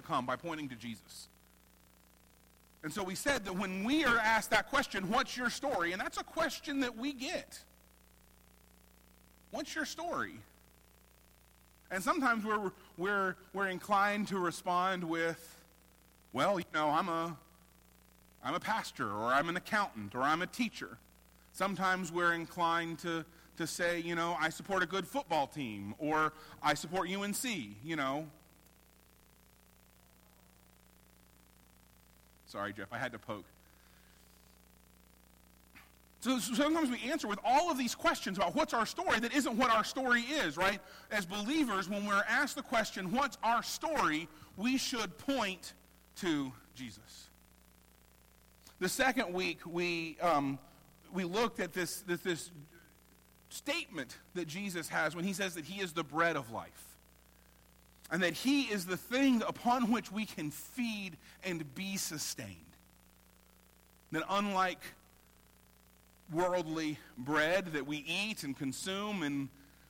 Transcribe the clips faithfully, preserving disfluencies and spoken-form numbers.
to come by pointing to Jesus. And so we said that when we are asked that question, what's your story? And that's a question that we get. What's your story? And sometimes we're we're we're inclined to respond with, well, you know, I'm a I'm a pastor, or I'm an accountant, or I'm a teacher. Sometimes we're inclined to to say, you know, I support a good football team, or I support U N C, you know. Sorry, Jeff, I had to poke. So sometimes we answer with all of these questions about what's our story that isn't what our story is, right? As believers, when we're asked the question, what's our story, we should point to Jesus. The second week, we um, we looked at this, this, this statement that Jesus has when he says that he is the bread of life, and that he is the thing upon which we can feed and be sustained. That unlike worldly bread that we eat and consume, and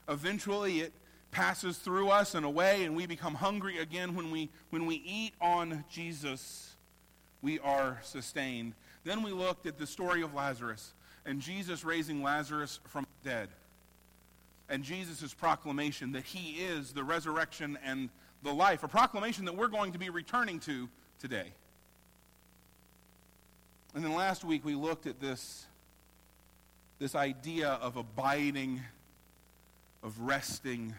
eventually it passes through us and away, and we become hungry again, when we when we eat on Jesus, we are sustained. Then we looked at the story of Lazarus, and Jesus raising Lazarus from the dead, and Jesus' proclamation that he is the resurrection and the life, a proclamation that we're going to be returning to today. And then last week we looked at this, this idea of abiding, of resting,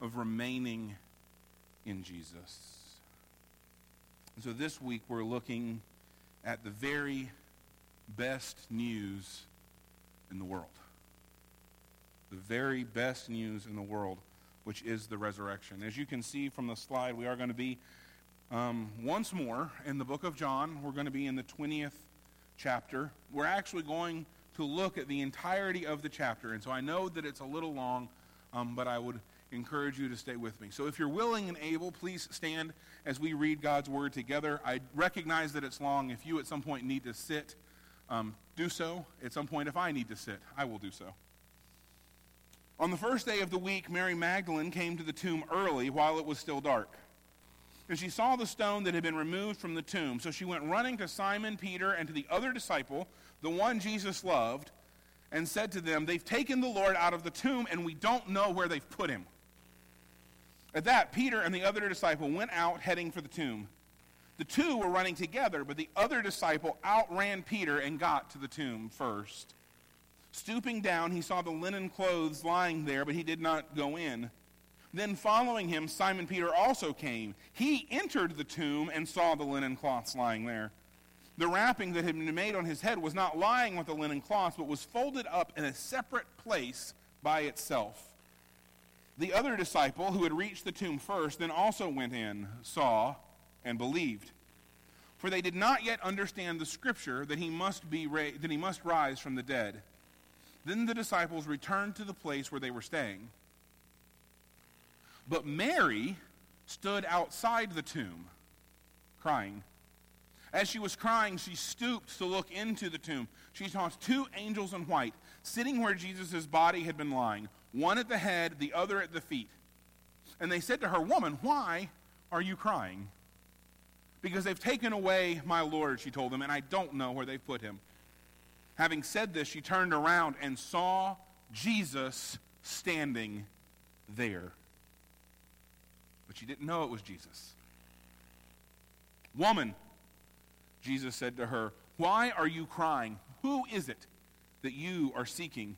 of remaining in Jesus. And so this week we're looking at the very best news in the world. The very best news in the world, which is the resurrection. As you can see from the slide, we are going to be um, once more in the book of John. We're going to be in the twentieth chapter. We're actually going to look at the entirety of the chapter. And so I know that it's a little long, um, but I would encourage you to stay with me. So if you're willing and able, please stand as we read God's word together. I recognize that it's long. If you at some point need to sit, um, do so. At some point, if I need to sit, I will do so. On the first day of the week, Mary Magdalene came to the tomb early while it was still dark. And she saw the stone that had been removed from the tomb. So she went running to Simon Peter and to the other disciple, the one Jesus loved, and said to them, "They've taken the Lord out of the tomb, and we don't know where they've put him." At that, Peter and the other disciple went out, heading for the tomb. The two were running together, but the other disciple outran Peter and got to the tomb first. Stooping down, he saw the linen clothes lying there, but he did not go in. Then following him, Simon Peter also came. He entered the tomb and saw the linen cloths lying there. The wrapping that had been made on his head was not lying with the linen cloths, but was folded up in a separate place by itself. The other disciple, who had reached the tomb first, then also went in, saw, and believed. For they did not yet understand the scripture that he must be ra- that he must rise from the dead. Then the disciples returned to the place where they were staying. But Mary stood outside the tomb, crying. As she was crying, she stooped to look into the tomb. She saw two angels in white, sitting where Jesus' body had been lying, one at the head, the other at the feet. And they said to her, "Woman, why are you crying?" "Because they've taken away my Lord," she told them, "and I don't know where they've put him." Having said this, she turned around and saw Jesus standing there. But she didn't know it was Jesus. "Woman," Jesus said to her, "why are you crying? Who is it that you are seeking?"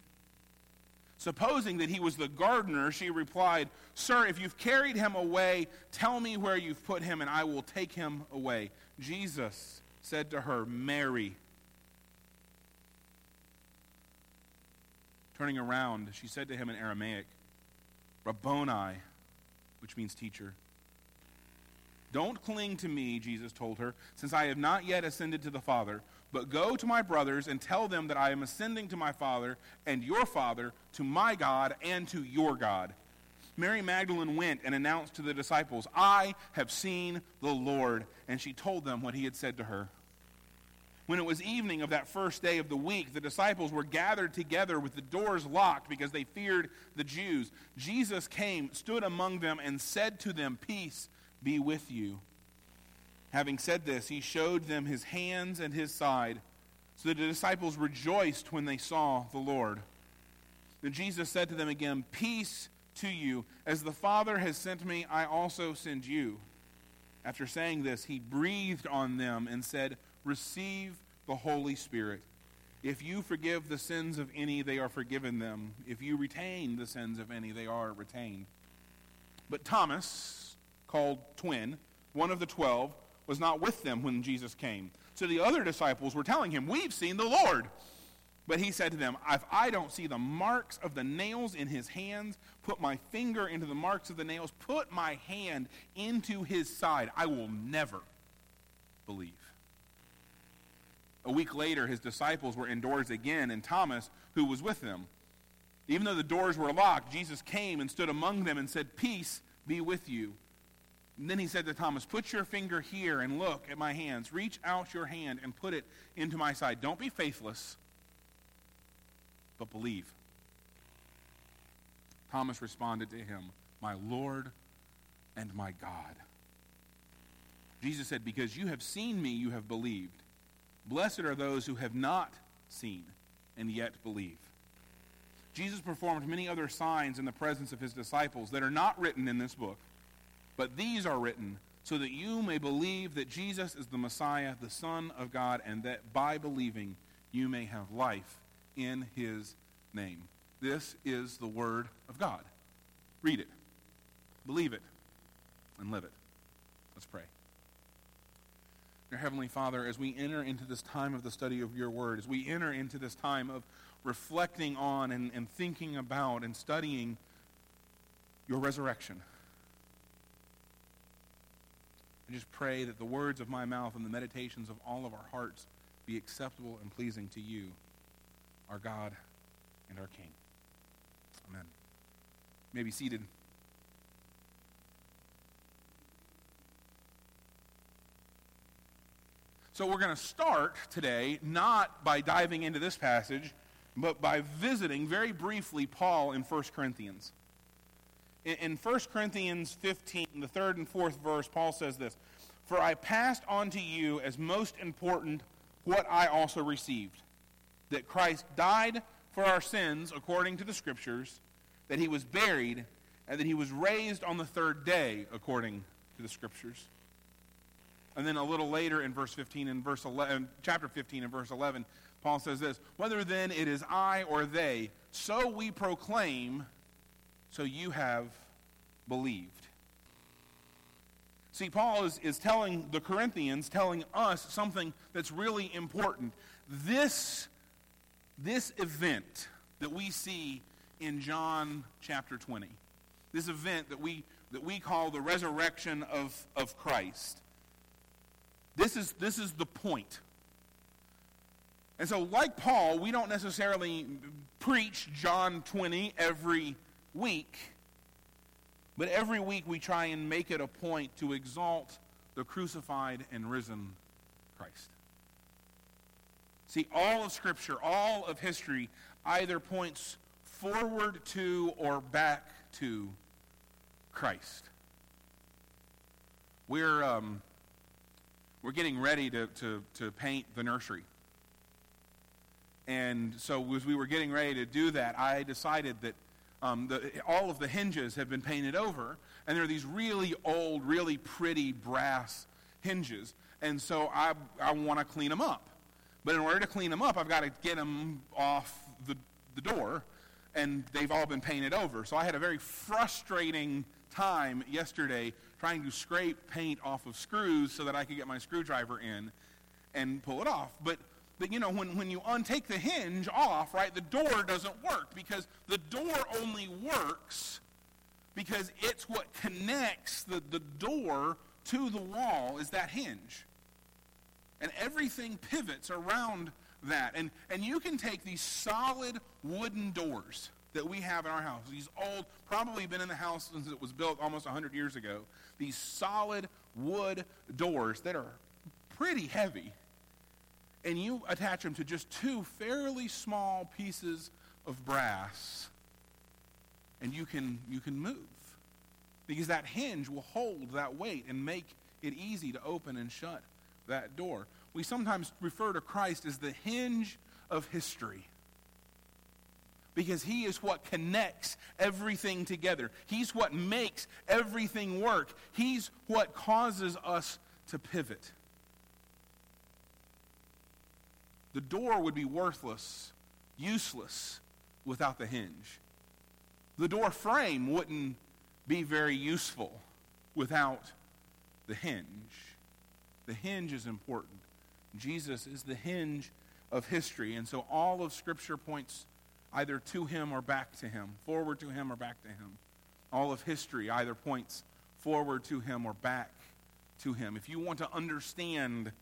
Supposing that he was the gardener, she replied, "Sir, if you've carried him away, tell me where you've put him, and I will take him away." Jesus said to her, "Mary." Turning around, she said to him in Aramaic, "Rabboni," which means teacher. "Don't cling to me," Jesus told her, "since I have not yet ascended to the Father, but go to my brothers and tell them that I am ascending to my Father and your Father, to my God and to your God." Mary Magdalene went and announced to the disciples, "I have seen the Lord," and she told them what he had said to her. When it was evening of that first day of the week, the disciples were gathered together with the doors locked because they feared the Jews. Jesus came, stood among them, and said to them, "Peace be with you." Having said this, he showed them his hands and his side. So the disciples rejoiced when they saw the Lord. Then Jesus said to them again, "Peace to you. As the Father has sent me, I also send you." After saying this, he breathed on them and said, "Receive the Holy Spirit. If you forgive the sins of any, they are forgiven them. If you retain the sins of any, they are retained." But Thomas, called Twin, one of the twelve, was not with them when Jesus came. So the other disciples were telling him, "We've seen the Lord." But he said to them, "If I don't see the marks of the nails in his hands, put my finger into the marks of the nails, put my hand into his side, I will never believe." A week later, his disciples were indoors again, and Thomas, who was with them. Even though the doors were locked, Jesus came and stood among them and said, "Peace be with you." And then he said to Thomas, "Put your finger here and look at my hands. Reach out your hand and put it into my side. Don't be faithless, but believe." Thomas responded to him, "My Lord and my God." Jesus said, "Because you have seen me, you have believed. Blessed are those who have not seen and yet believe." Jesus performed many other signs in the presence of his disciples that are not written in this book, but these are written so that you may believe that Jesus is the Messiah, the Son of God, and that by believing you may have life in his name. This is the word of God. Read it, believe it, and live it. Let's pray. Dear Heavenly Father, as we enter into this time of the study of your word, as we enter into this time of reflecting on and, and thinking about and studying your resurrection, I just pray that the words of my mouth and the meditations of all of our hearts be acceptable and pleasing to you, our God and our King. Amen. You may be seated. So we're going to start today not by diving into this passage, but by visiting very briefly Paul in First Corinthians. In First Corinthians fifteen, the third and fourth verse, Paul says this, "For I passed on to you as most important what I also received, that Christ died for our sins according to the Scriptures, that he was buried, and that he was raised on the third day according to the Scriptures." And then a little later in verse fifteen and verse eleven, chapter fifteen and verse eleven, Paul says this, "Whether then it is I or they, so we proclaim, so you have believed." See, Paul is, is telling the Corinthians, telling us something that's really important. This This event that we see in John chapter twenty, this event that we that we call the resurrection of, of Christ, this is this is the point. And so, like Paul, we don't necessarily preach John twenty every week, but every week we try and make it a point to exalt the crucified and risen Christ. See, all of Scripture, all of history, either points forward to or back to Christ. We're um, we're getting ready to, to, to paint the nursery. And so as we were getting ready to do that, I decided that um, the, all of the hinges have been painted over, and there are these really old, really pretty brass hinges. And so I I want to clean them up. But in order to clean them up, I've got to get them off the, the door, and they've all been painted over. So I had a very frustrating time yesterday trying to scrape paint off of screws so that I could get my screwdriver in and pull it off. But, but you know, when, when you untake the hinge off, right, the door doesn't work, because the door only works because it's what connects the, the door to the wall is that hinge. And everything pivots around that. And and you can take these solid wooden doors that we have in our house, these old, probably been in the house since it was built almost one hundred years ago, these solid wood doors that are pretty heavy, and you attach them to just two fairly small pieces of brass, and you can you can move. Because that hinge will hold that weight and make it easy to open and shut that door. We sometimes refer to Christ as the hinge of history, because he is what connects everything together. He's what makes everything work. He's what causes us to pivot. The door would be worthless, useless, without the hinge. The door frame wouldn't be very useful without the hinge. The hinge is important. Jesus is the hinge of history, and so all of Scripture points either to him or back to him, forward to him or back to him. All of history either points forward to him or back to him. If you want to understand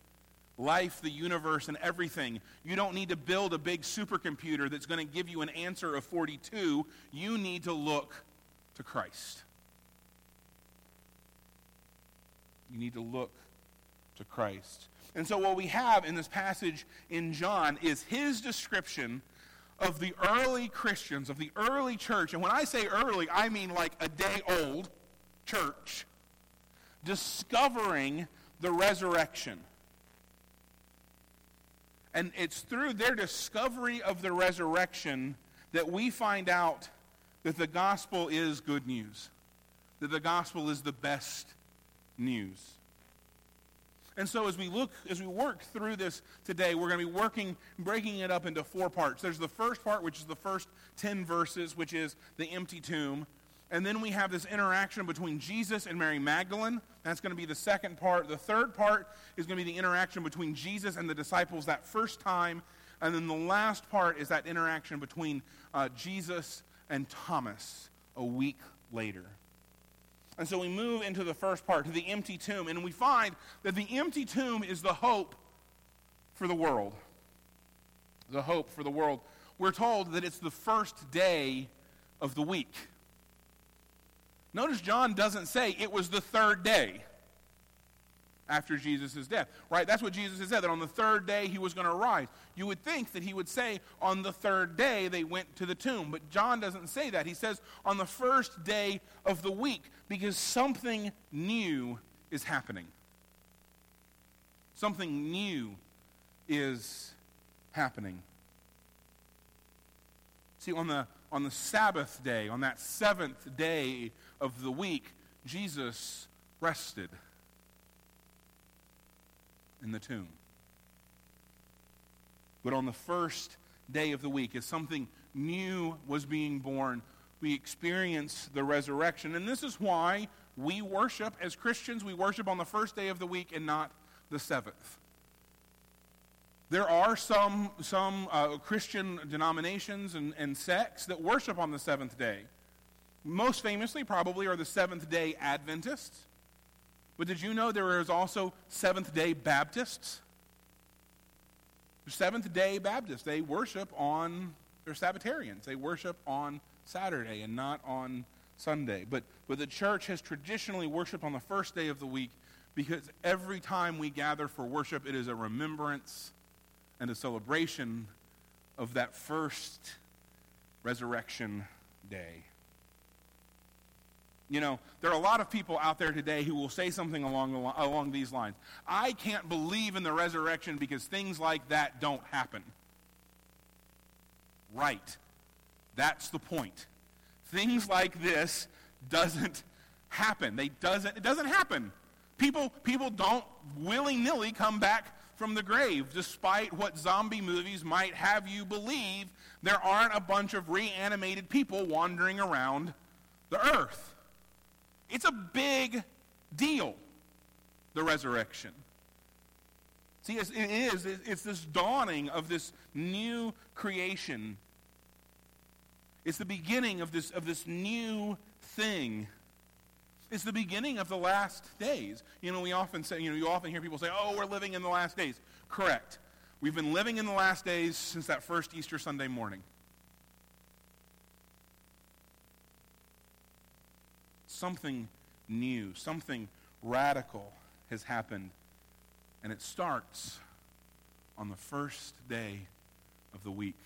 life, the universe, and everything, you don't need to build a big supercomputer that's going to give you an answer of forty-two. You need to look to Christ. You need to look to Christ. And so what we have in this passage in John is his description of the early Christians, of the early church, and when I say early, I mean like a day old church, discovering the resurrection. And it's through their discovery of the resurrection that we find out that the gospel is good news, that the gospel is the best news. And so as we look, as we work through this today, we're going to be working, breaking it up into four parts. There's the first part, which is the first ten verses, which is the empty tomb. And then we have this interaction between Jesus and Mary Magdalene. That's going to be the second part. The third part is going to be the interaction between Jesus and the disciples that first time. And then the last part is that interaction between uh, Jesus and Thomas a week later. And so we move into the first part, to the empty tomb, and we find that the empty tomb is the hope for the world. The hope for the world. We're told that it's the first day of the week. Notice John doesn't say it was the third day after Jesus' death, right? That's what Jesus has said, that on the third day he was going to rise. You would think that he would say on the third day they went to the tomb, but John doesn't say that. He says on the first day of the week, because something new is happening. Something new is happening. See, on the on the Sabbath day, on that seventh day of the week, Jesus rested in the tomb. But on the first day of the week, as something new was being born, we experience the resurrection. And this is why we worship as Christians. We worship on the first day of the week and not the seventh. There are some some uh, Christian denominations and, and sects that worship on the seventh day. Most famously, probably, are the Seventh-Day Adventists. But did you know there is also Seventh-Day Baptists? Seventh-Day Baptists, they worship on, they're Sabbatarians. They worship on Saturday and not on Sunday. But, but the church has traditionally worshiped on the first day of the week, because every time we gather for worship, it is a remembrance and a celebration of that first resurrection day. You know, there are a lot of people out there today who will say something along the, along these lines. I can't believe in the resurrection because things like that don't happen. Right. That's the point. Things like this doesn't happen. They doesn't. It doesn't happen. People people don't willy-nilly come back from the grave, despite what zombie movies might have you believe. There aren't a bunch of reanimated people wandering around the earth. It's a big deal, the resurrection. See, it is. It's this dawning of this new creation. It's the beginning of this of this new thing. It's the beginning of the last days. You know, we often say, you know, you often hear people say, "Oh, we're living in the last days." Correct. We've been living in the last days since that first Easter Sunday morning. Something new, something radical has happened, and it starts on the first day of the week.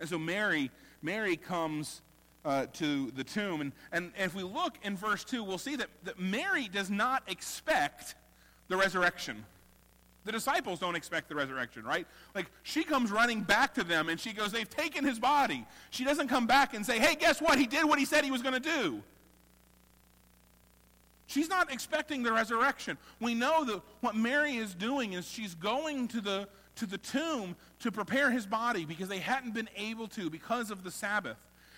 And so Mary, Mary comes uh, to the tomb. And, and, and if we look in verse two, we'll see that, that Mary does not expect the resurrection. The disciples don't expect the resurrection, right? Like, she comes running back to them, and she goes, they've taken his body. She doesn't come back and say, hey, guess what? He did what he said he was going to do. She's not expecting the resurrection. We know that what Mary is doing is she's going to the to the tomb to prepare his body because they hadn't been able to because of the Sabbath.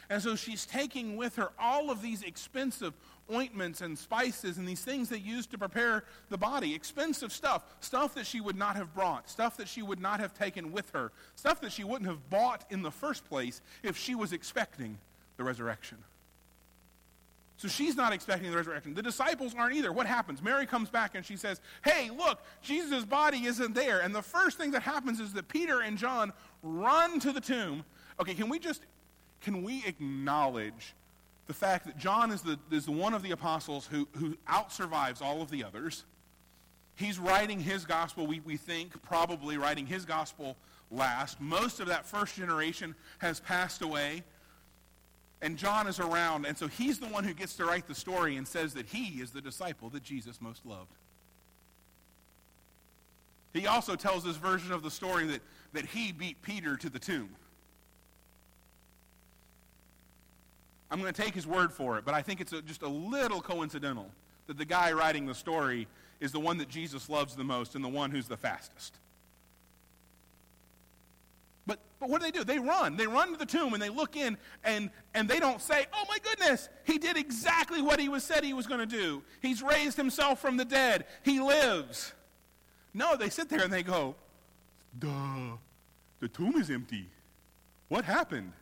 And so she's taking with her all of these expensive ointments and spices and these things they used to prepare the body. Expensive stuff. Stuff that she would not have brought. Stuff that she would not have taken with her. Stuff that she wouldn't have bought in the first place if she was expecting the resurrection. So she's not expecting the resurrection. The disciples aren't either. What happens? Mary comes back and she says, hey, look, Jesus' body isn't there. And the first thing that happens is that Peter and John run to the tomb. Okay, can we just, can we acknowledge the fact that John is the is the one of the apostles who, who out-survives all of the others? He's writing his gospel, we, we think, probably writing his gospel last. Most of that first generation has passed away. And John is around, and so he's the one who gets to write the story and says that he is the disciple that Jesus most loved. He also tells this version of the story that, that he beat Peter to the tomb. I'm going to take his word for it, but I think it's a, just a little coincidental that the guy writing the story is the one that Jesus loves the most and the one who's the fastest. But but what do they do? They run. They run to the tomb and they look in and, and they don't say, oh my goodness, he did exactly what he was said he was going to do. He's raised himself from the dead. He lives. No, they sit there and they go, duh, the tomb is empty. What happened?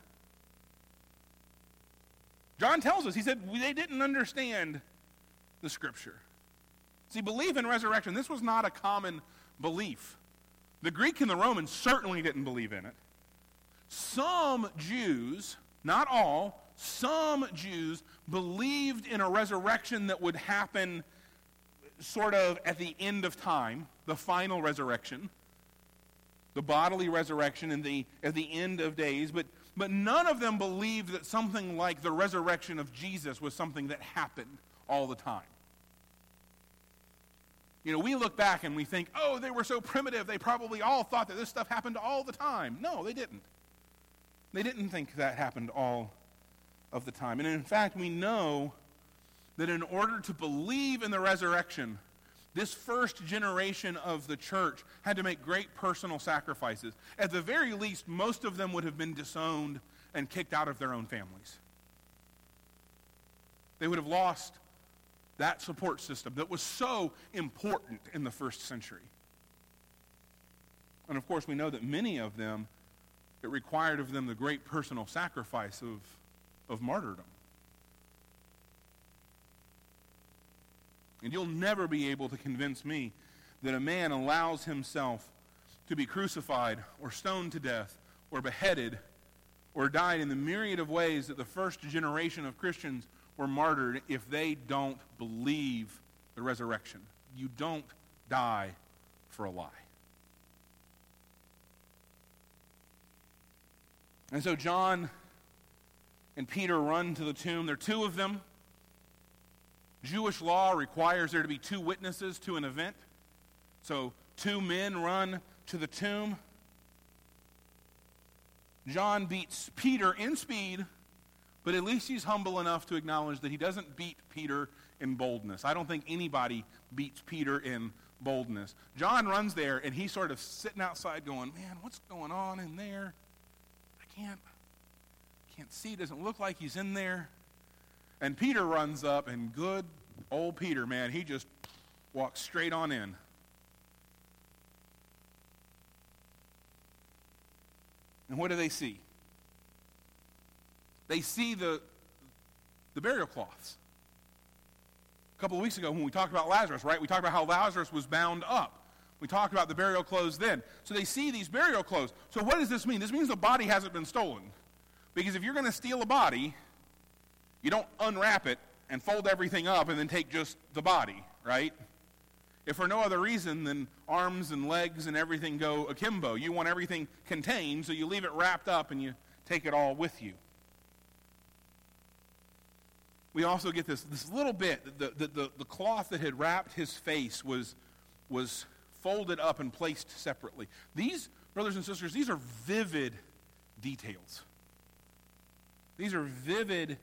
John tells us, he said, they didn't understand the scripture. See, belief in resurrection, this was not a common belief. The Greek and the Romans certainly didn't believe in it. Some Jews, not all, some Jews believed in a resurrection that would happen sort of at the end of time, the final resurrection, the bodily resurrection in the, at the end of days. But, but none of them believed that something like the resurrection of Jesus was something that happened all the time. You know, we look back and we think, oh, they were so primitive, they probably all thought that this stuff happened all the time. No, they didn't. They didn't think that happened all of the time. And in fact, we know that in order to believe in the resurrection, this first generation of the church had to make great personal sacrifices. At the very least, most of them would have been disowned and kicked out of their own families. They would have lost that support system that was so important in the first century. And of course, we know that many of them, it required of them the great personal sacrifice of, of martyrdom. And you'll never be able to convince me that a man allows himself to be crucified or stoned to death or beheaded or died in the myriad of ways that the first generation of Christians were martyred if they don't believe the resurrection. You don't die for a lie. And so John and Peter run to the tomb. There are two of them. Jewish law requires there to be two witnesses to an event. So two men run to the tomb. John beats Peter in speed, but at least he's humble enough to acknowledge that he doesn't beat Peter in boldness. I don't think anybody beats Peter in boldness. John runs there, and he's sort of sitting outside going, man, what's going on in there? I can't, can't see. It doesn't look like he's in there. And Peter runs up, and good old Peter, man, he just walks straight on in. And what do they see? They see the, the burial cloths. A couple of weeks ago when we talked about Lazarus, right? We talked about how Lazarus was bound up. We talked about the burial clothes then. So they see these burial clothes. So what does this mean? This means the body hasn't been stolen. Because if you're going to steal a body, you don't unwrap it and fold everything up and then take just the body, right? If for no other reason than arms and legs and everything go akimbo. You want everything contained, so you leave it wrapped up and you take it all with you. we also get this this little bit, the, the, the, the cloth that had wrapped his face was was folded up and placed separately. These, brothers and sisters, these are vivid details. These are vivid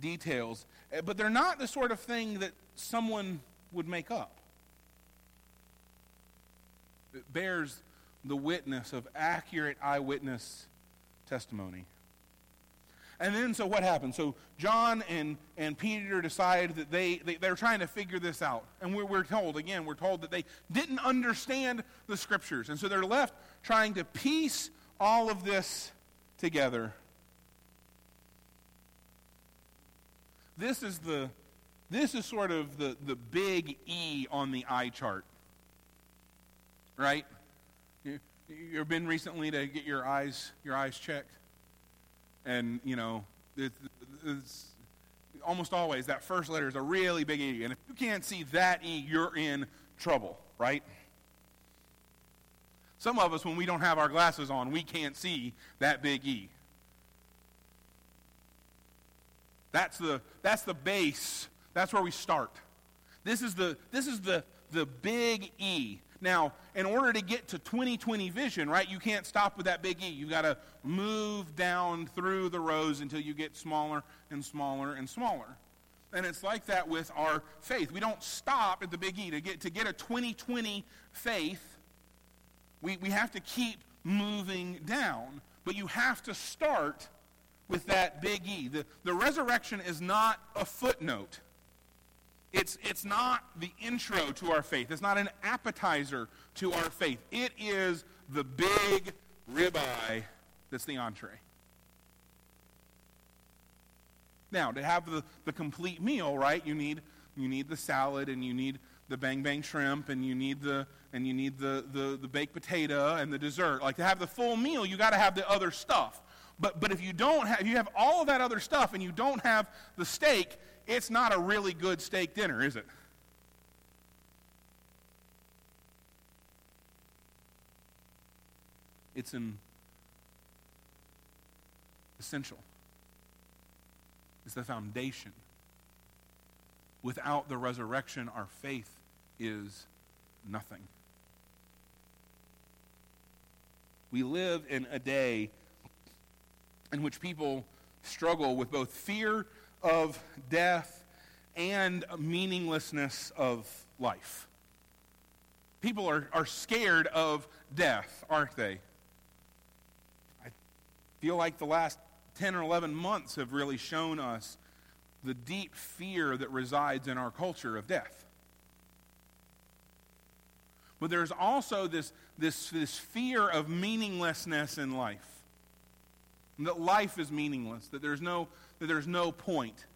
details, but they're not the sort of thing that someone would make up. It bears the witness of accurate eyewitness testimony. And then, so what happened? So John and, and Peter decide that they, they, they're trying to figure this out. And we're, we're told, again, we're told that they didn't understand the Scriptures. And so they're left trying to piece all of this together. This is the, this is sort of the, the big E on the eye chart, right? You, you've been recently to get your eyes, your eyes checked. And, you know, it's, it's almost always that first letter is a really big E. And if you can't see that E, you're in trouble, right? Some of us, when we don't have our glasses on, we can't see that big E. That's the that's the base. That's where we start. This is the this is the the big E. Now, in order to get to twenty twenty vision, right, you can't stop with that big E. You've got to move down through the rows until you get smaller and smaller and smaller. And it's like that with our faith. We don't stop at the big E. To get to get a twenty twenty faith, we, we have to keep moving down. But you have to start with that big E. The, the resurrection is not a footnote. It's it's not the intro to our faith. It's not an appetizer to our faith. It is the big ribeye that's the entree. Now, to have the, the complete meal, right, you need you need the salad, and you need the bang bang shrimp, and you need the and you need the, the, the baked potato and the dessert. Like, to have the full meal, you gotta have the other stuff. But but if you don't have, if you have all of that other stuff and you don't have the steak, it's not a really good steak dinner, is it? It's an essential. It's the foundation. Without the resurrection, our faith is nothing. We live in a day in which people struggle with both fear of death and meaninglessness of life. People are, are scared of death, aren't they? I feel like the last ten or eleven months have really shown us the deep fear that resides in our culture of death. But there's also this, this, this fear of meaninglessness in life. That life is meaningless, that there's no that there's no point.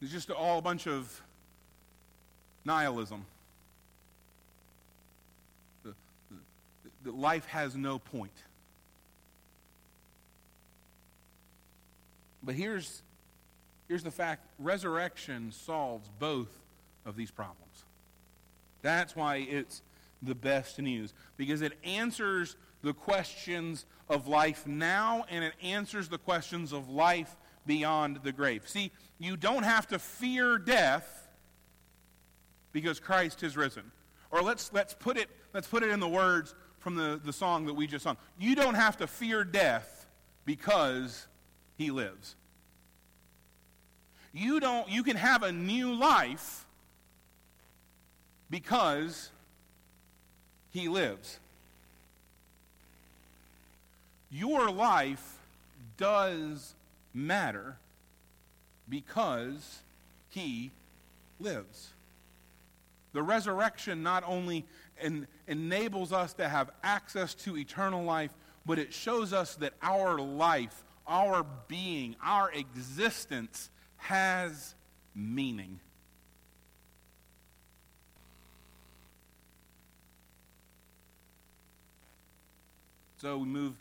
It's just all a bunch of nihilism. The, the, the life has no point. But here's, here's the fact. Resurrection solves both of these problems. That's why it's the best news, because it answers the questions of life now, and it answers the questions of life beyond the grave. See, you don't have to fear death because Christ has risen. Or let's let's put it let's put it in the words from the, the song that we just sung. You don't have to fear death because he lives. You don't you can have a new life because he lives. Your life does matter because he lives. The resurrection not only en- enables us to have access to eternal life, but it shows us that our life, our being, our existence has meaning. So we move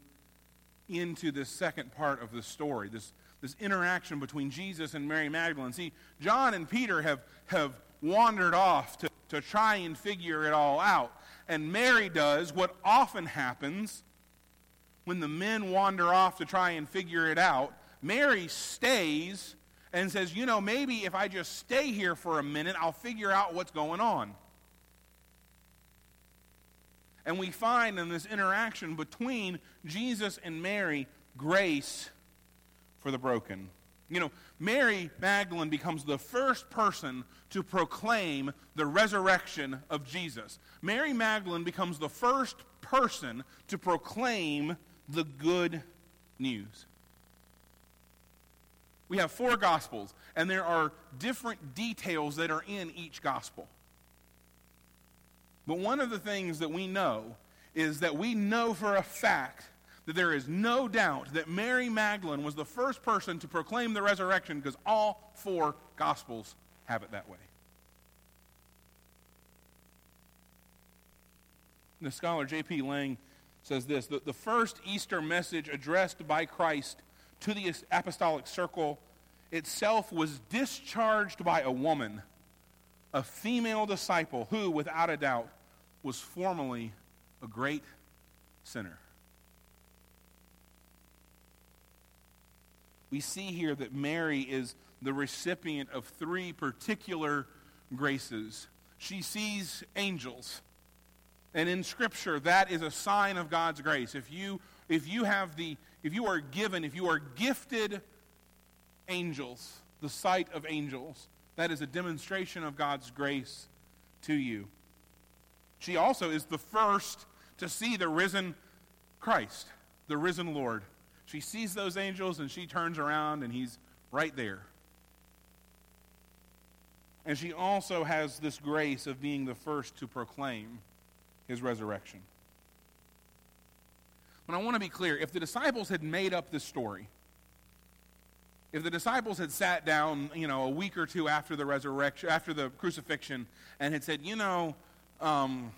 into this second part of the story, this this interaction between Jesus and Mary Magdalene. See, John and Peter have have wandered off to, to try and figure it all out. And Mary does what often happens when the men wander off to try and figure it out. Mary stays and says, you know, maybe if I just stay here for a minute, I'll figure out what's going on. And we find in this interaction between Jesus and Mary, grace for the broken. You know, Mary Magdalene becomes the first person to proclaim the resurrection of Jesus. Mary Magdalene becomes the first person to proclaim the good news. We have four Gospels, and there are different details that are in each Gospel. But one of the things that we know is that we know for a fact that there is no doubt that Mary Magdalene was the first person to proclaim the resurrection, because all four Gospels have it that way. The scholar J P Lange says this, that the first Easter message addressed by Christ to the apostolic circle itself was discharged by a woman, a female disciple who, without a doubt, was formerly a great sinner. We see here that Mary is the recipient of three particular graces. She sees angels. And in Scripture, that is a sign of God's grace. If you if you have the if you are given, if you are gifted angels, the sight of angels, that is a demonstration of God's grace to you. She also is the first to see the risen Christ, the risen Lord. She sees those angels and she turns around and he's right there. And she also has this grace of being the first to proclaim his resurrection. But I want to be clear, if the disciples had made up this story, if the disciples had sat down, you know, a week or two after the resurrection, after the crucifixion, and had said, you know, um,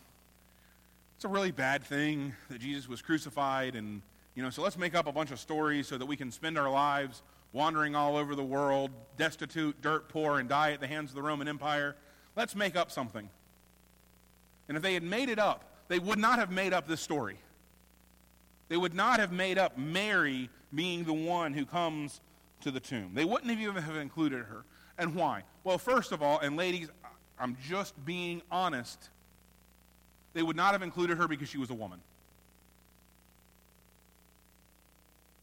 it's a really bad thing that Jesus was crucified, and you know, so let's make up a bunch of stories so that we can spend our lives wandering all over the world, destitute, dirt poor, and die at the hands of the Roman Empire. Let's make up something. And if they had made it up, they would not have made up this story. They would not have made up Mary being the one who comes to the tomb. They wouldn't have even have included her. And why? Well, first of all, and ladies, I'm just being honest, they would not have included her because she was a woman.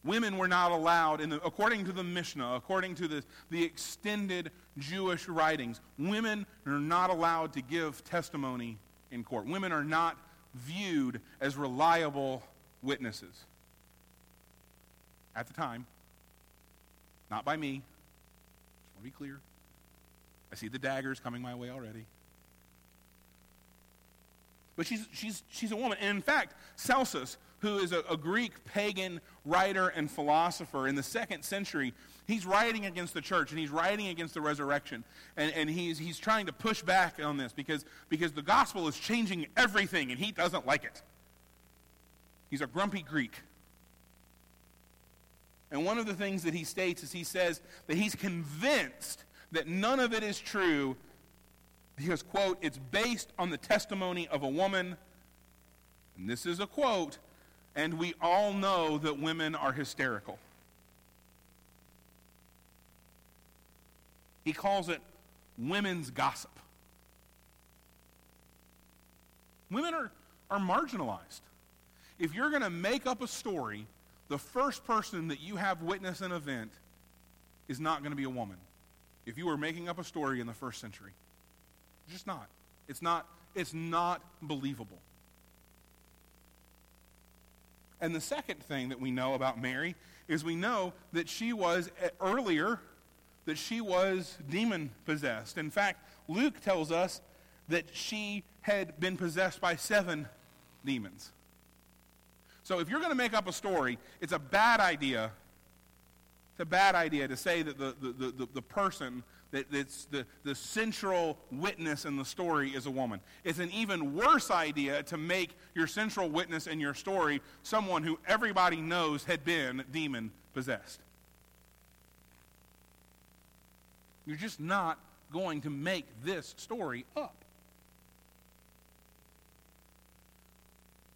Women were not allowed, in the, according to the Mishnah, according to the, the extended Jewish writings, women are not allowed to give testimony in court. Women are not viewed as reliable witnesses. At the time. Not by me. Just want to be clear. I see the daggers coming my way already. But she's, she's, she's a woman. And in fact, Celsus, who is a, a Greek pagan writer and philosopher in the second century, he's writing against the church, and he's writing against the resurrection. And, and he's he's trying to push back on this because, because the gospel is changing everything, and he doesn't like it. He's a grumpy Greek. And one of the things that he states is he says that he's convinced that none of it is true because, quote, it's based on the testimony of a woman, and this is a quote, and we all know that women are hysterical. He calls it women's gossip. Women are, are marginalized. If you're going to make up a story, the first person that you have witness an event is not going to be a woman. If you were making up a story in the first century, just not. It's not, it's not believable. And the second thing that we know about Mary is we know that she was, earlier, that she was demon-possessed. In fact, Luke tells us that she had been possessed by seven demons. So if you're going to make up a story, it's a bad idea. It's a bad idea to say that the, the, the, the person, that it's the, the central witness in the story is a woman. It's an even worse idea to make your central witness in your story someone who everybody knows had been demon-possessed. You're just not going to make this story up.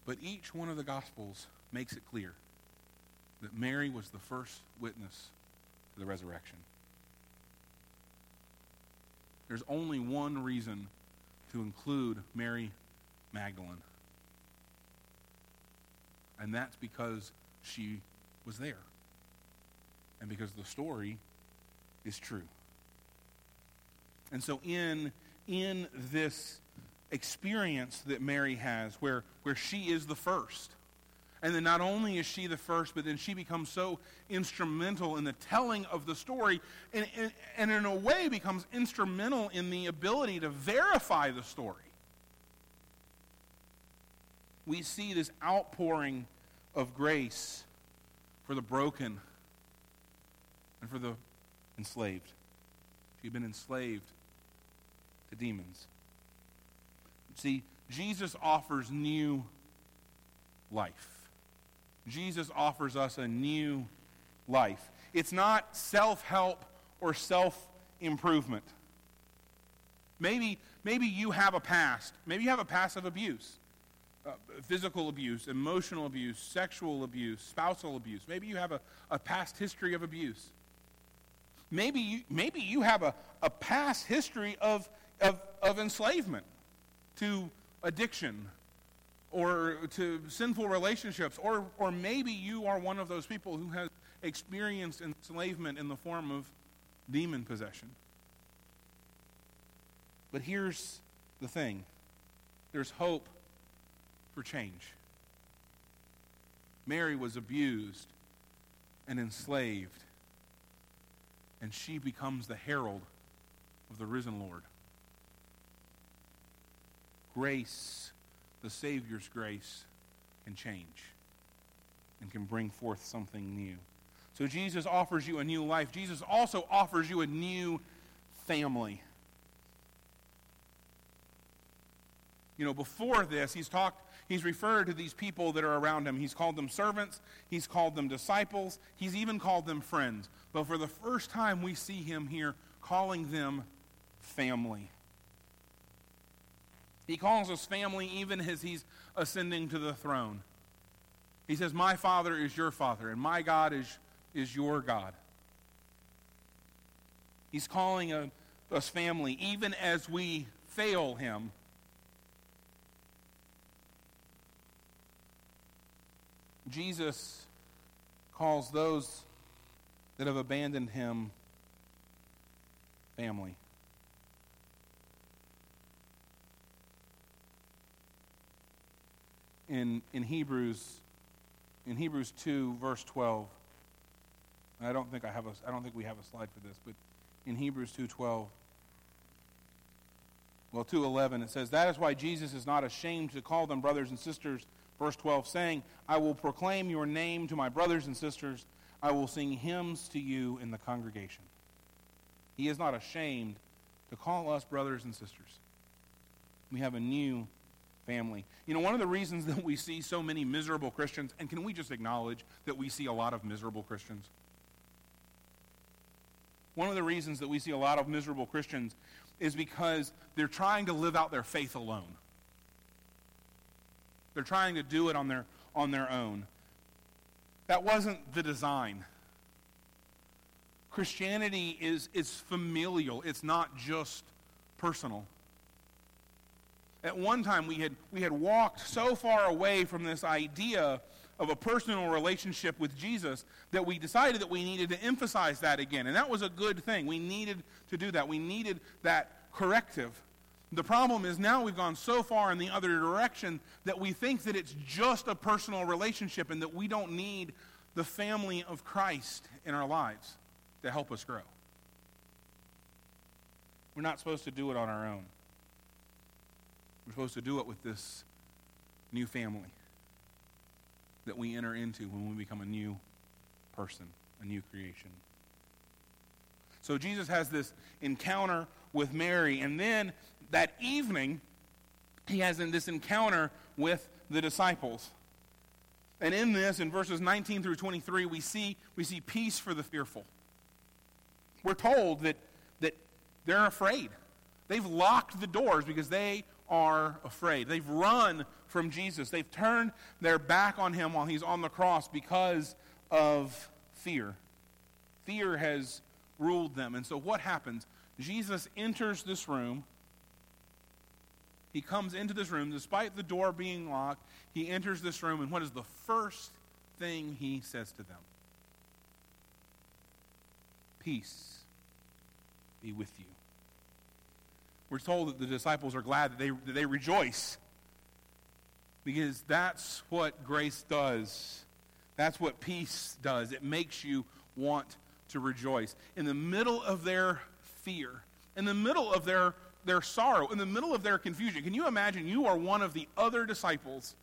But each one of the Gospels makes it clear that Mary was the first witness to the resurrection. There's only one reason to include Mary Magdalene. And that's because she was there. And because the story is true. And so in, in this experience that Mary has, where, where she is the first, and then not only is she the first, but then she becomes so instrumental in the telling of the story, and, and, and in a way becomes instrumental in the ability to verify the story. We see this outpouring of grace for the broken and for the enslaved. She had been enslaved to demons. See, Jesus offers new life. Jesus offers us a new life. It's not self-help or self-improvement. Maybe, maybe you have a past. Maybe you have a past of abuse. Uh, physical abuse, emotional abuse, sexual abuse, spousal abuse. Maybe you have a, a past history of abuse. Maybe you, maybe you have a, a past history of, of, of enslavement to addiction, or to sinful relationships, or or maybe you are one of those people who has experienced enslavement in the form of demon possession. But here's the thing. There's hope for change. Mary was abused and enslaved, and she becomes the herald of the risen Lord. Grace, the Savior's grace, can change and can bring forth something new. So Jesus offers you a new life. Jesus also offers you a new family. You know, before this, he's talked, he's referred to these people that are around him. He's called them servants. He's called them disciples. He's even called them friends. But for the first time, we see him here calling them family. He calls us family even as he's ascending to the throne. He says, my Father is your Father, and my God is, is your God. He's calling a, us family even as we fail him. Jesus calls those that have abandoned him family. In in Hebrews, in Hebrews two verse twelve, I don't think I have a I don't think we have a slide for this, but in Hebrews two twelve, well two eleven it says, that is why Jesus is not ashamed to call them brothers and sisters. Verse twelve, saying, I will proclaim your name to my brothers and sisters. I will sing hymns to you in the congregation. He is not ashamed to call us brothers and sisters. We have a new family. You know, one of the reasons that we see so many miserable Christians, and can we just acknowledge that we see a lot of miserable Christians? One of the reasons that we see a lot of miserable Christians is because they're trying to live out their faith alone. They're trying to do it on their on their own. That wasn't the design. Christianity is is familial. It's not just personal. At one time, we had we had walked so far away from this idea of a personal relationship with Jesus that we decided that we needed to emphasize that again. And that was a good thing. We needed to do that. We needed that corrective. The problem is now we've gone so far in the other direction that we think that it's just a personal relationship and that we don't need the family of Christ in our lives to help us grow. We're not supposed to do it on our own. We're supposed to do it with this new family that we enter into when we become a new person, a new creation. So Jesus has this encounter with Mary, and then that evening, he has this encounter with the disciples. And in this, in verses nineteen through twenty-three, we see we see peace for the fearful. We're told that that they're afraid. They've locked the doors because they are afraid. They've run from Jesus. They've turned their back on him while he's on the cross because of fear. Fear has ruled them. And so what happens? Jesus enters this room. He comes into this room. Despite the door being locked, he enters this room, and what is the first thing he says to them? Peace be with you. We're told that the disciples are glad, that they, that they rejoice, because that's what grace does. That's what peace does. It makes you want to rejoice. In the middle of their fear, in the middle of their, their sorrow, in the middle of their confusion, can you imagine you are one of the other disciples,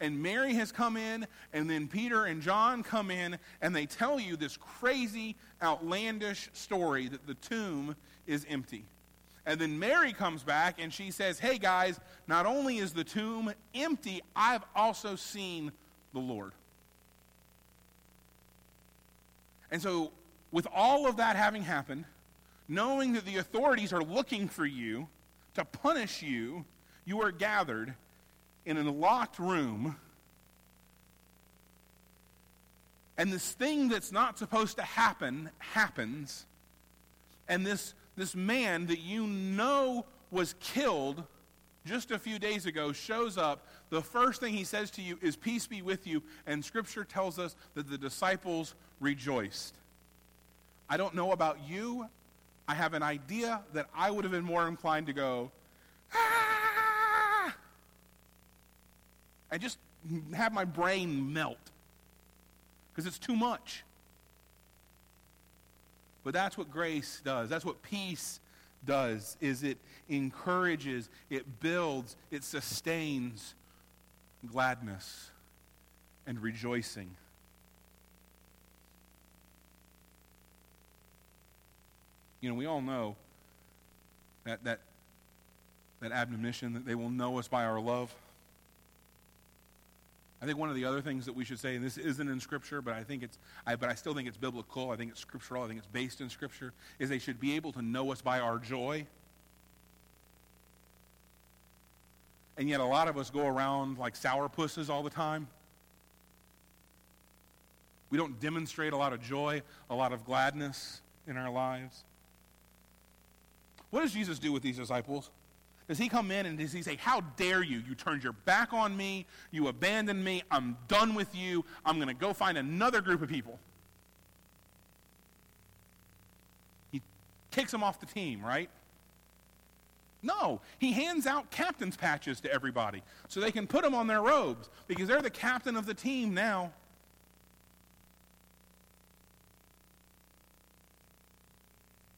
and Mary has come in, and then Peter and John come in, and they tell you this crazy, outlandish story that the tomb is empty. And then Mary comes back, and she says, hey guys, not only is the tomb empty, I've also seen the Lord. And so, with all of that having happened, knowing that the authorities are looking for you to punish you, you are gathered in a locked room, and this thing that's not supposed to happen happens, and this this man that you know was killed just a few days ago shows up. The first thing he says to you is, peace be with you, and Scripture tells us that the disciples rejoiced. I don't know about you. I have an idea that I would have been more inclined to go, ah! And just have my brain melt, because it's too much. But that's what grace does. That's what peace does, is it encourages, it builds, it sustains gladness and rejoicing. You know, we all know that that that admonition that they will know us by our love. I think one of the other things that we should say, and this isn't in Scripture, but I think it's, I, but I still think it's biblical. I think it's scriptural. I think it's based in Scripture. Is they should be able to know us by our joy. And yet, a lot of us go around like sourpusses all the time. We don't demonstrate a lot of joy, a lot of gladness in our lives. What does Jesus do with these disciples? Does he come in and does he say, how dare you? You turned your back on me. You abandoned me. I'm done with you. I'm going to go find another group of people. He kicks them off the team, right? No. He hands out captain's patches to everybody so they can put them on their robes, because they're the captain of the team now.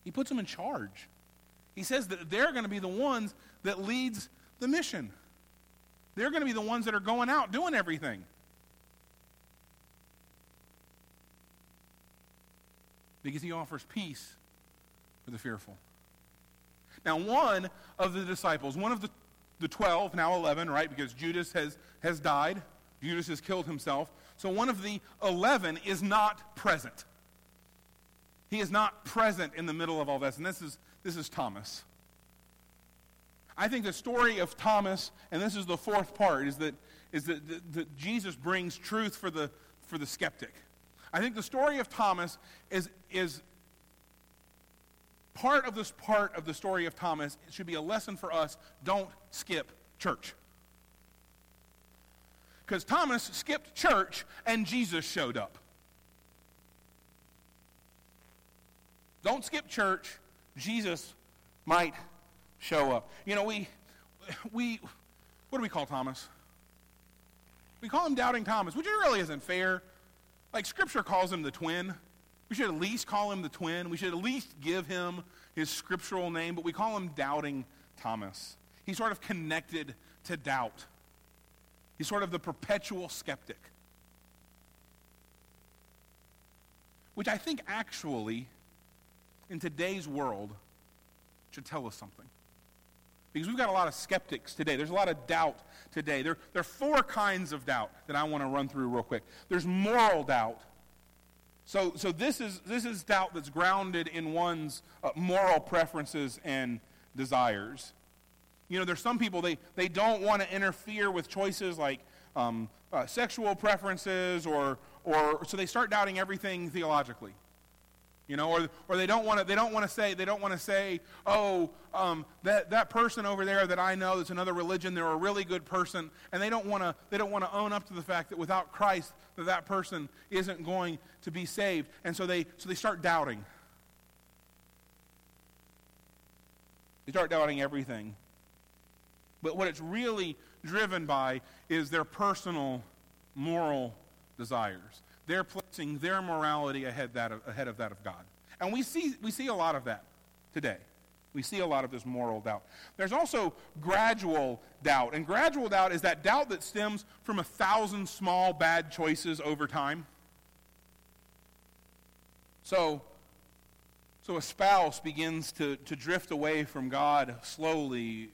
He puts them in charge. He says that they're going to be the ones that leads the mission. They're going to be the ones that are going out doing everything. Because he offers peace for the fearful. Now, one of the disciples, one of the, the twelve, now eleven, right? Because Judas has, has died. Judas has killed himself. So one of the eleven is not present. He is not present in the middle of all this. And this is This is Thomas. I think the story of Thomas, and this is the fourth part, is that is that, that, that Jesus brings truth for the for the skeptic. I think the story of Thomas is is part of this part of the story of Thomas. It should be a lesson for us. Don't skip church. Because Thomas skipped church and Jesus showed up. Don't skip church. Jesus might show up. You know, we, we, what do we call Thomas? We call him Doubting Thomas, which really isn't fair. Like, Scripture calls him the twin. We should at least call him the twin. We should at least give him his scriptural name, but we call him Doubting Thomas. He's sort of connected to doubt. He's sort of the perpetual skeptic, which I think actually in today's world should tell us something. Because we've got a lot of skeptics today. There's a lot of doubt today. There, there are four kinds of doubt that I want to run through real quick. There's moral doubt. So, so this is this is doubt that's grounded in one's uh, moral preferences and desires. You know, there's some people, they, they don't want to interfere with choices like um, uh, sexual preferences, or or so they start doubting everything theologically. You know, or or they don't want to. They don't want to say. They don't want to say, "Oh, um, that that person over there that I know that's another religion, they're a really good person." And they don't want to. They don't want to own up to the fact that without Christ, that that person isn't going to be saved. And so they so they start doubting. They start doubting everything. But what it's really driven by is their personal moral desires. They're placing their morality ahead that of, ahead of that of God, and we see we see a lot of that today. We see a lot of this moral doubt. There's also gradual doubt, and gradual doubt is that doubt that stems from a thousand small bad choices over time. So, so a spouse begins to to drift away from God slowly,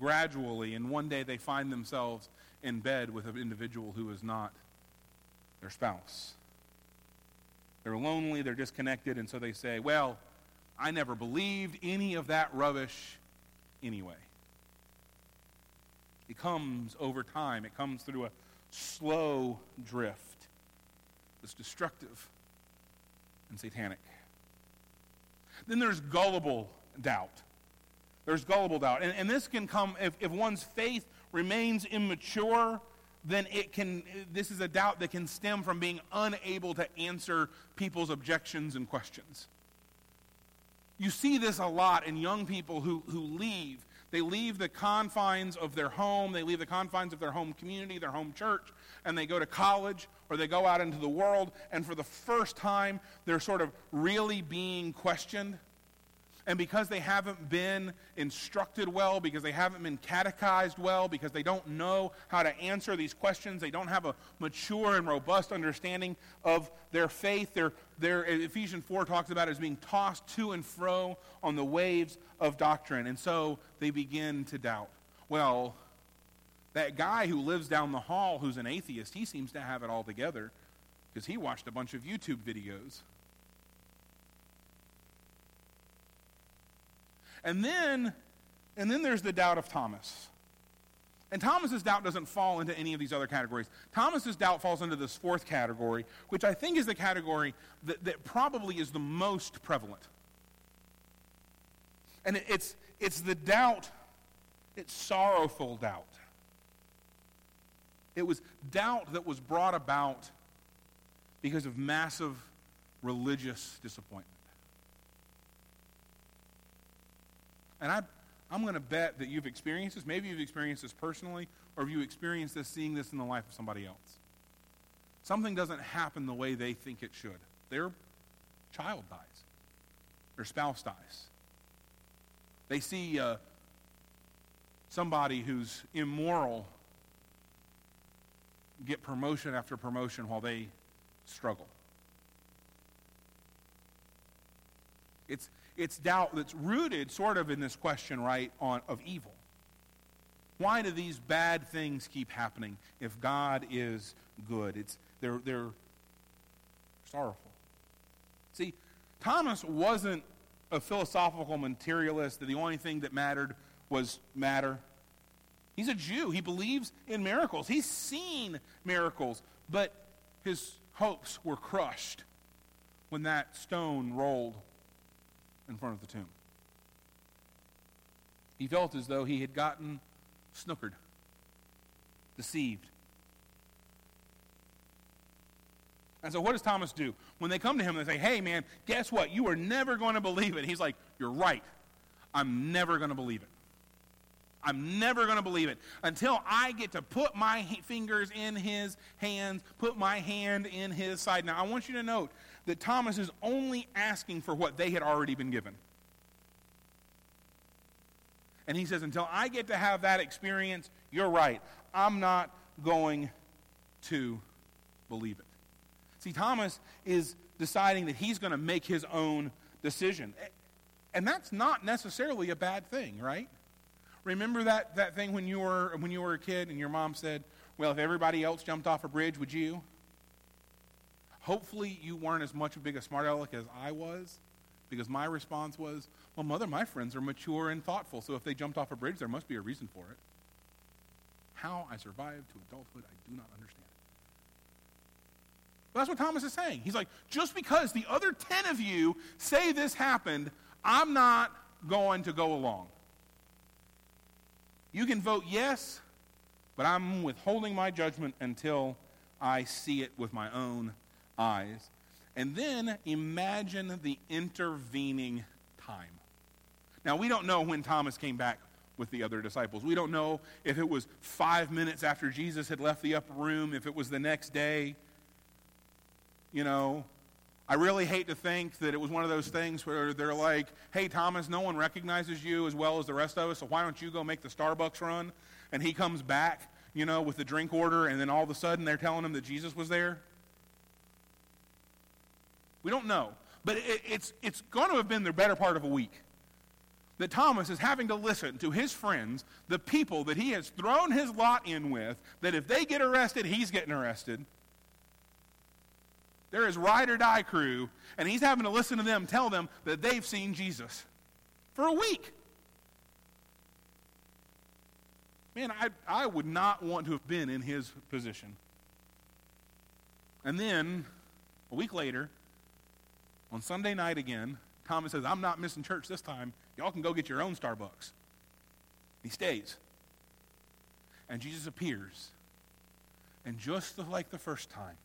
gradually, and one day they find themselves in bed with an individual who is not their spouse. They're lonely, they're disconnected, and so they say, "Well, I never believed any of that rubbish anyway." It comes over time. It comes through a slow drift. It's destructive and satanic. Then there's gullible doubt. There's gullible doubt. And, and this can come, if, if one's faith remains immature, then it can, this is a doubt that can stem from being unable to answer people's objections and questions. You see this a lot in young people who, who leave. They leave the confines of their home, they leave the confines of their home community, their home church, and they go to college or they go out into the world, and for the first time, they're sort of really being questioned. And because they haven't been instructed well, because they haven't been catechized well, because they don't know how to answer these questions, they don't have a mature and robust understanding of their faith. Their, their, Ephesians four talks about it as being tossed to and fro on the waves of doctrine. And so they begin to doubt. Well, that guy who lives down the hall who's an atheist, he seems to have it all together because he watched a bunch of YouTube videos. And then, and then there's the doubt of Thomas. And Thomas's doubt doesn't fall into any of these other categories. Thomas's doubt falls into this fourth category, which I think is the category that, that probably is the most prevalent. And it, it's it's the doubt, it's sorrowful doubt. It was doubt that was brought about because of massive religious disappointment. And I, I'm going to bet that you've experienced this. Maybe you've experienced this personally, or have you experienced this seeing this in the life of somebody else. Something doesn't happen the way they think it should. Their child dies. Their spouse dies. They see uh, somebody who's immoral get promotion after promotion while they struggle. It's It's doubt that's rooted sort of in this question, right, on of evil. Why do these bad things keep happening if God is good? It's they're they're sorrowful. See, Thomas wasn't a philosophical materialist that the only thing that mattered was matter. He's a Jew. He believes in miracles. He's seen miracles, but his hopes were crushed when that stone rolled in front of the tomb. He felt as though he had gotten snookered, deceived. And so what does Thomas do? When they come to him and they say, "Hey man, guess what? You are never going to believe it." He's like, "You're right. I'm never going to believe it. I'm never going to believe it until I get to put my fingers in his hands, put my hand in his side." Now I want you to note that Thomas is only asking for what they had already been given. And he says, "Until I get to have that experience, you're right. I'm not going to believe it." See, Thomas is deciding that he's going to make his own decision. And that's not necessarily a bad thing, right? Remember that, that thing when you were when you were a kid and your mom said, "Well, if everybody else jumped off a bridge, would you?" Hopefully you weren't as much a big a smart aleck as I was, because my response was, "Well, Mother, my friends are mature and thoughtful, so if they jumped off a bridge, there must be a reason for it." How I survived to adulthood, I do not understand. That's what Thomas is saying. He's like, just because the other ten of you say this happened, I'm not going to go along. You can vote yes, but I'm withholding my judgment until I see it with my own eyes. And then imagine the intervening time. Now, we don't know when Thomas came back with the other disciples. We don't know if it was five minutes after Jesus had left the upper room, if it was the next day. You know, I really hate to think that it was one of those things where they're like, hey, Thomas, no one recognizes you as well as the rest of us, so why don't you go make the Starbucks run? And he comes back, you know, with the drink order, and then all of a sudden they're telling him that Jesus was there. We don't know. But it, it's, it's going to have been the better part of a week that Thomas is having to listen to his friends, the people that he has thrown his lot in with, that if they get arrested, he's getting arrested. They're his ride-or-die crew, and he's having to listen to them tell them that they've seen Jesus for a week. Man, I, I would not want to have been in his position. And then, a week later, on Sunday night again, Thomas says, I'm not missing church this time. Y'all can go get your own Starbucks. He stays. And Jesus appears. And just like the first time,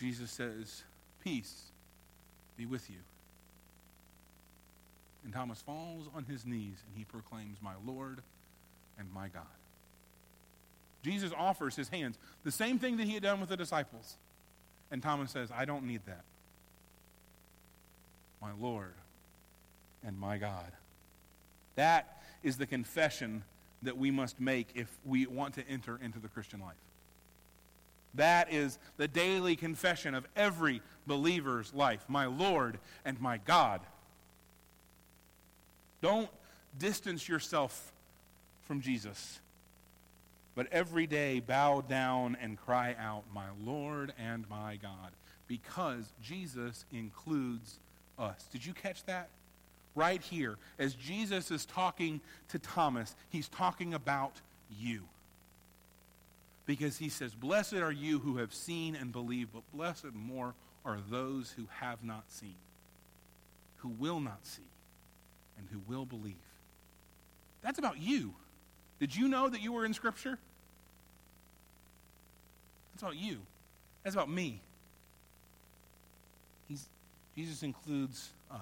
Jesus says, peace be with you. And Thomas falls on his knees and he proclaims, my Lord and my God. Jesus offers his hands, the same thing that he had done with the disciples. And Thomas says, I don't need that. My Lord and my God. That is the confession that we must make if we want to enter into the Christian life. That is the daily confession of every believer's life. My Lord and my God. Don't distance yourself from Jesus, but every day bow down and cry out, my Lord and my God, because Jesus includes us. Did you catch that? Right here, as Jesus is talking to Thomas, he's talking about you. Because he says, blessed are you who have seen and believed, but blessed more are those who have not seen, who will not see, and who will believe. That's about you. Did you know that you were in Scripture? That's about you. That's about me. He's, Jesus includes us.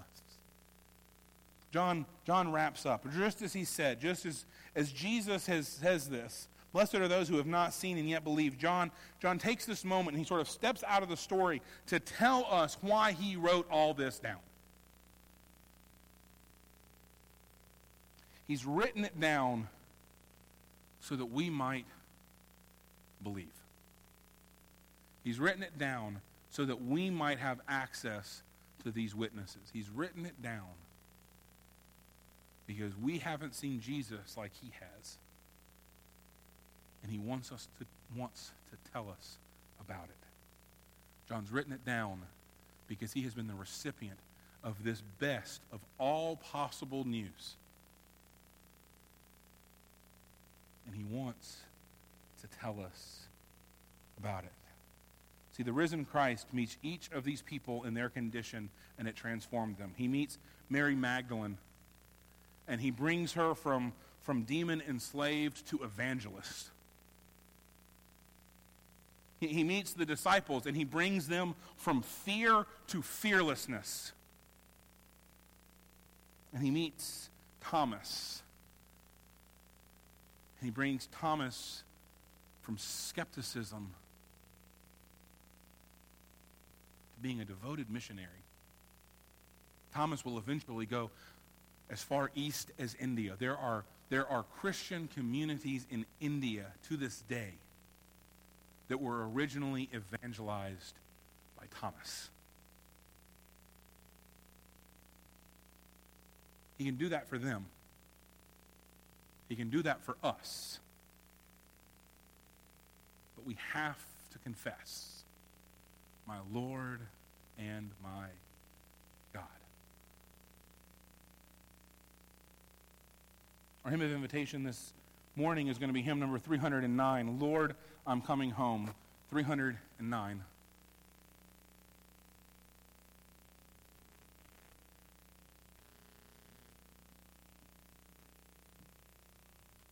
John, John wraps up, just as he said, just as, as Jesus has, says this, blessed are those who have not seen and yet believe. John, John takes this moment and he sort of steps out of the story to tell us why he wrote all this down. He's written it down so that we might believe. He's written it down so that we might have access to these witnesses. He's written it down because we haven't seen Jesus like he has. And he wants us to wants to tell us about it. John's written it down because he has been the recipient of this best of all possible news. And he wants to tell us about it. See, the risen Christ meets each of these people in their condition, and it transformed them. He meets Mary Magdalene, and he brings her from, from demon enslaved to evangelist. He, he meets the disciples, and he brings them from fear to fearlessness. And he meets Thomas. And he brings Thomas from skepticism to being a devoted missionary. Thomas will eventually go as far east as India. There are, there are Christian communities in India to this day that were originally evangelized by Thomas. He can do that for them. He can do that for us. But we have to confess, my Lord and my God. Our hymn of invitation this morning is going to be hymn number three hundred nine, Lord, I'm Coming Home, three hundred nine.